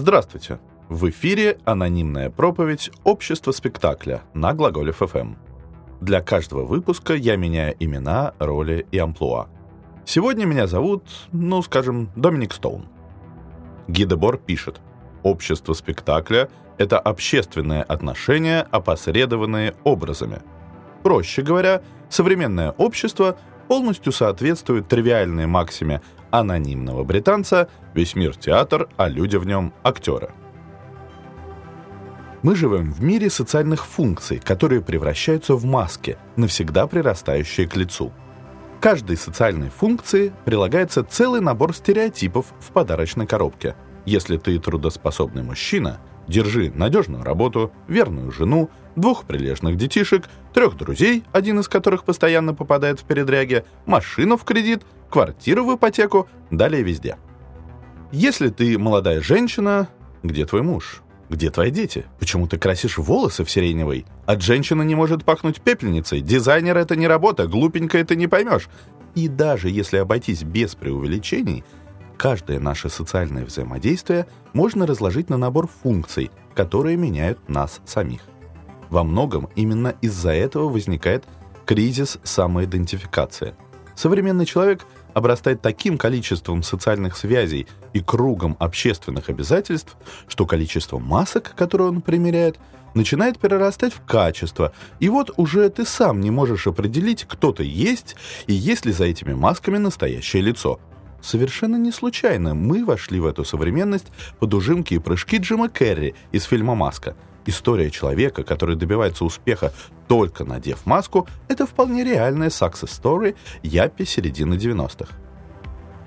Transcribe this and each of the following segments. Здравствуйте! В эфире анонимная проповедь «Общество спектакля» на Глаголев FM. Для каждого выпуска я меняю имена, роли и амплуа. Сегодня меня зовут, Доминик Стоун. Ги Дебор пишет: «Общество спектакля — это общественные отношения, опосредованные образами. Проще говоря, современное общество полностью соответствует тривиальной максиме анонимного британца «Весь мир — театр, а люди в нем — актеры». Мы живем в мире социальных функций, которые превращаются в маски, навсегда прирастающие к лицу. Каждой социальной функции прилагается целый набор стереотипов в подарочной коробке. Если ты трудоспособный мужчина, держи надежную работу, верную жену, 2 прилежных детишек, 3 друзей, один из которых постоянно попадает в передряги, машину в кредит, квартиру в ипотеку, далее везде. Если ты молодая женщина, где твой муж? Где твои дети? Почему ты красишь волосы в сиреневый? От женщины не может пахнуть пепельницей. Дизайнер — это не работа, глупенькая — ты не поймешь. И даже если обойтись без преувеличений, каждое наше социальное взаимодействие можно разложить на набор функций, которые меняют нас самих. Во многом именно из-за этого возникает кризис самоидентификации. Современный человек обрастает таким количеством социальных связей и кругом общественных обязательств, что количество масок, которые он примеряет, начинает перерастать в качество, и вот уже ты сам не можешь определить, кто ты есть и есть ли за этими масками настоящее лицо. Совершенно не случайно мы вошли в эту современность под ужимки и прыжки Джима Керри из фильма «Маска». История человека, который добивается успеха, только надев маску, это вполне реальная success story яппи середины 90-х.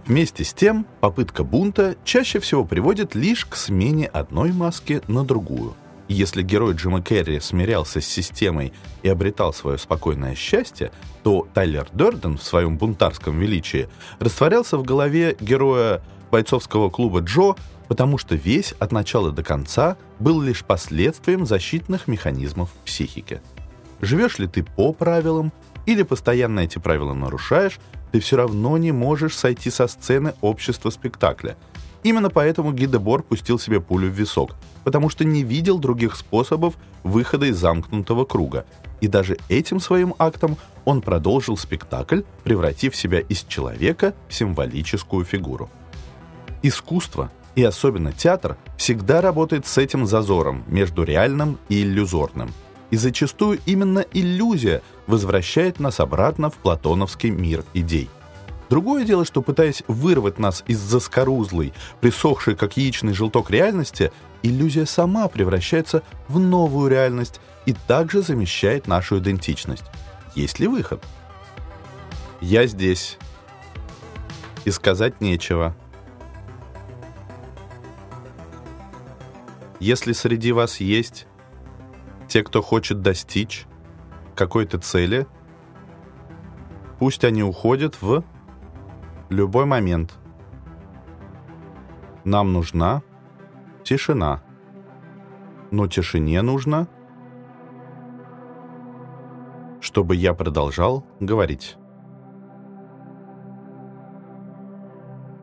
Вместе с тем, попытка бунта чаще всего приводит лишь к смене одной маски на другую. Если герой Джима Керри смирялся с системой и обретал свое спокойное счастье, то Тайлер Дёрден в своем бунтарском величии растворялся в голове героя бойцовского клуба Джо, потому что весь от начала до конца был лишь последствием защитных механизмов психики. Живешь ли ты по правилам или постоянно эти правила нарушаешь, ты все равно не можешь сойти со сцены общества спектакля. Именно поэтому Ги Дебор пустил себе пулю в висок, потому что не видел других способов выхода из замкнутого круга. И даже этим своим актом он продолжил спектакль, превратив себя из человека в символическую фигуру. Искусство, и особенно театр, всегда работает с этим зазором между реальным и иллюзорным. И зачастую именно иллюзия возвращает нас обратно в платоновский мир идей. Другое дело, что, пытаясь вырвать нас из заскорузлой, присохшей как яичный желток реальности, иллюзия сама превращается в новую реальность и также замещает нашу идентичность. Есть ли выход? Я здесь. И сказать нечего. Если среди вас есть те, кто хочет достичь какой-то цели, пусть они уходят в любой момент. Нам нужна тишина, но тишине нужно, чтобы я продолжал говорить.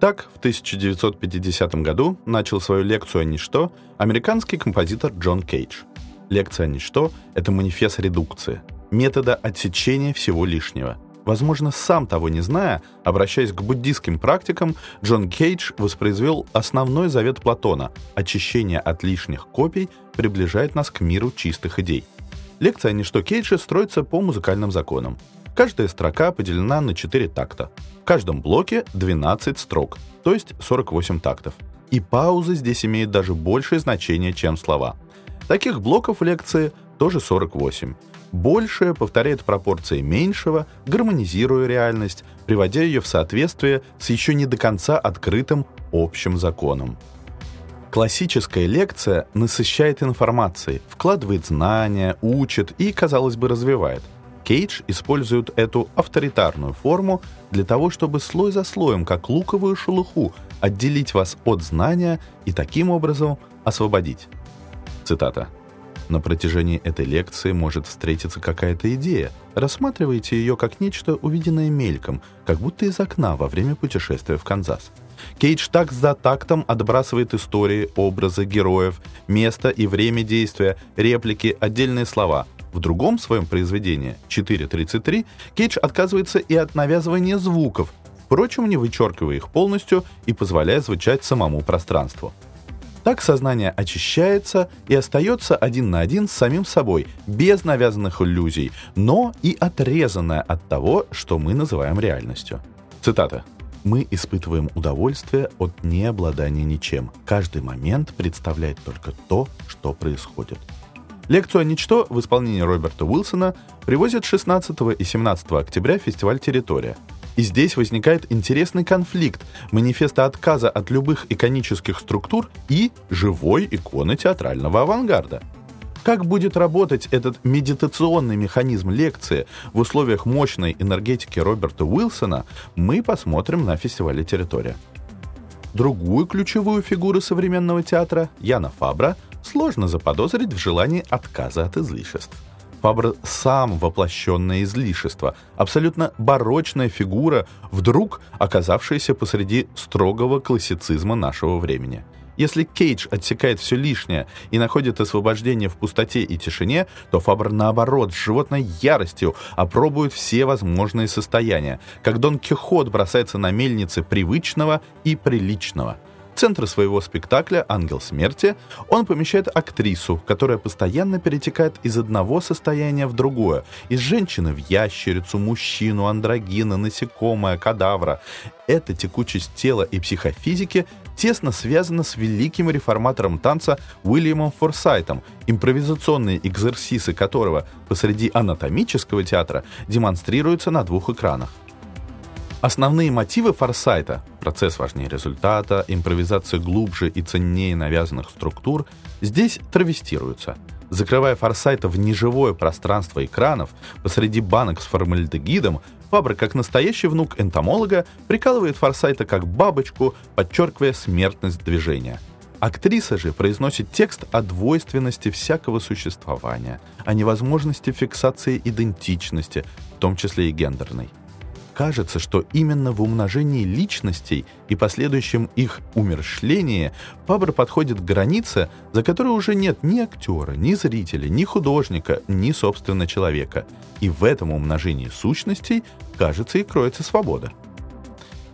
Так, в 1950 году начал свою лекцию о ничто американский композитор Джон Кейдж. Лекция о ничто — это манифест редукции, метода отсечения всего лишнего. Возможно, сам того не зная, обращаясь к буддийским практикам, Джон Кейдж воспроизвел основной завет Платона — очищение от лишних копий приближает нас к миру чистых идей. Лекция о ничто Кейджа строится по музыкальным законам. Каждая строка поделена на 4 такта. В каждом блоке 12 строк, то есть 48 тактов. И паузы здесь имеют даже большее значение, чем слова. Таких блоков в лекции тоже 48. Большее повторяет пропорции меньшего, гармонизируя реальность, приводя ее в соответствие с еще не до конца открытым общим законом. Классическая лекция насыщает информацией, вкладывает знания, учит и, казалось бы, развивает. Кейдж использует эту авторитарную форму для того, чтобы слой за слоем, как луковую шелуху, отделить вас от знания и таким образом освободить. Цитата. На протяжении этой лекции может встретиться какая-то идея. Рассматривайте ее как нечто, увиденное мельком, как будто из окна во время путешествия в Канзас. Кейдж такт за тактом отбрасывает истории, образы героев, место и время действия, реплики, отдельные слова. В другом своем произведении, 4.33, Кейдж отказывается и от навязывания звуков, впрочем, не вычеркивая их полностью и позволяя звучать самому пространству. Так сознание очищается и остается один на один с самим собой, без навязанных иллюзий, но и отрезанное от того, что мы называем реальностью. Цитата. «Мы испытываем удовольствие от необладания ничем. Каждый момент представляет только то, что происходит». Лекцию о ничто в исполнении Роберта Уилсона привозят 16 и 17 октября в фестиваль «Территория». И здесь возникает интересный конфликт манифеста отказа от любых иконических структур и живой иконы театрального авангарда. Как будет работать этот медитационный механизм лекции в условиях мощной энергетики Роберта Уилсона, мы посмотрим на фестивале «Территория». Другую ключевую фигуру современного театра, Яна Фабра, сложно заподозрить в желании отказа от излишеств. Фабр сам воплощенное излишество, абсолютно барочная фигура, вдруг оказавшаяся посреди строгого классицизма нашего времени. Если Кейдж отсекает все лишнее и находит освобождение в пустоте и тишине, то Фабр, наоборот, с животной яростью опробует все возможные состояния, как Дон Кихот бросается на мельницы привычного и приличного. В центр своего спектакля «Ангел смерти» он помещает актрису, которая постоянно перетекает из одного состояния в другое, из женщины в ящерицу, мужчину, андрогина, насекомое, кадавра. Эта текучесть тела и психофизики тесно связана с великим реформатором танца Уильямом Форсайтом, импровизационные экзерсисы которого посреди анатомического театра демонстрируются на двух экранах. Основные мотивы Форсайта – процесс важнее результата, импровизация глубже и ценнее навязанных структур – здесь травестируются. Закрывая Форсайта в неживое пространство экранов, посреди банок с формальдегидом, Фабр, как настоящий внук энтомолога, прикалывает Форсайта как бабочку, подчеркивая смертность движения. Актриса же произносит текст о двойственности всякого существования, о невозможности фиксации идентичности, в том числе и гендерной. Кажется, что именно в умножении личностей и последующем их умерщвлении Фабр подходит к границе, за которой уже нет ни актера, ни зрителя, ни художника, ни, собственно, человека. И в этом умножении сущностей, кажется, и кроется свобода.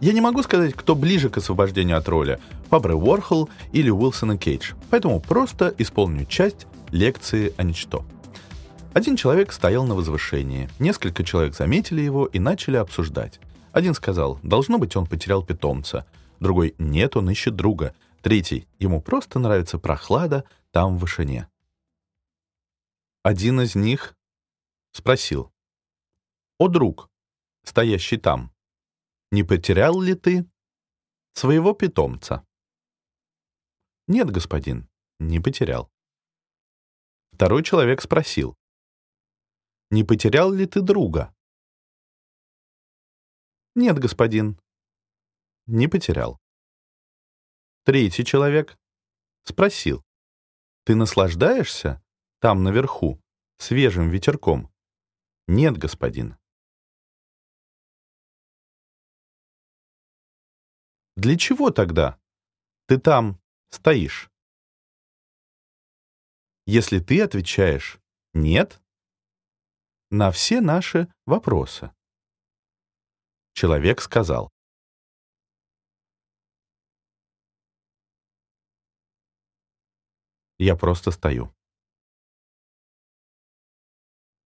Я не могу сказать, кто ближе к освобождению от роли – Фабра Уорхол или Уилсона Кейдж, поэтому просто исполню часть лекции о ничто. Один человек стоял на возвышении, несколько человек заметили его и начали обсуждать. Один сказал, должно быть, он потерял питомца. Другой, нет, он ищет друга. Третий, ему просто нравится прохлада там в вышине. Один из них спросил, о, друг, стоящий там, не потерял ли ты своего питомца? Нет, господин, не потерял. Второй человек спросил, не потерял ли ты друга? Нет, господин. Не потерял. Третий человек спросил. Ты наслаждаешься там наверху свежим ветерком? Нет, господин. Для чего тогда ты там стоишь? Если ты отвечаешь «нет», на все наши вопросы. Человек сказал. Я просто стою.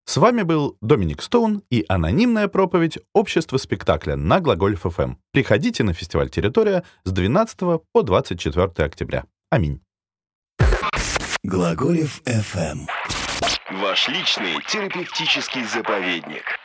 С вами был Доминик Стоун и анонимная проповедь Общества спектакля на Глаголев FM. Приходите на фестиваль «Территория» с 12 по 24 октября. Аминь. Глаголев FM. Ваш личный терапевтический заповедник.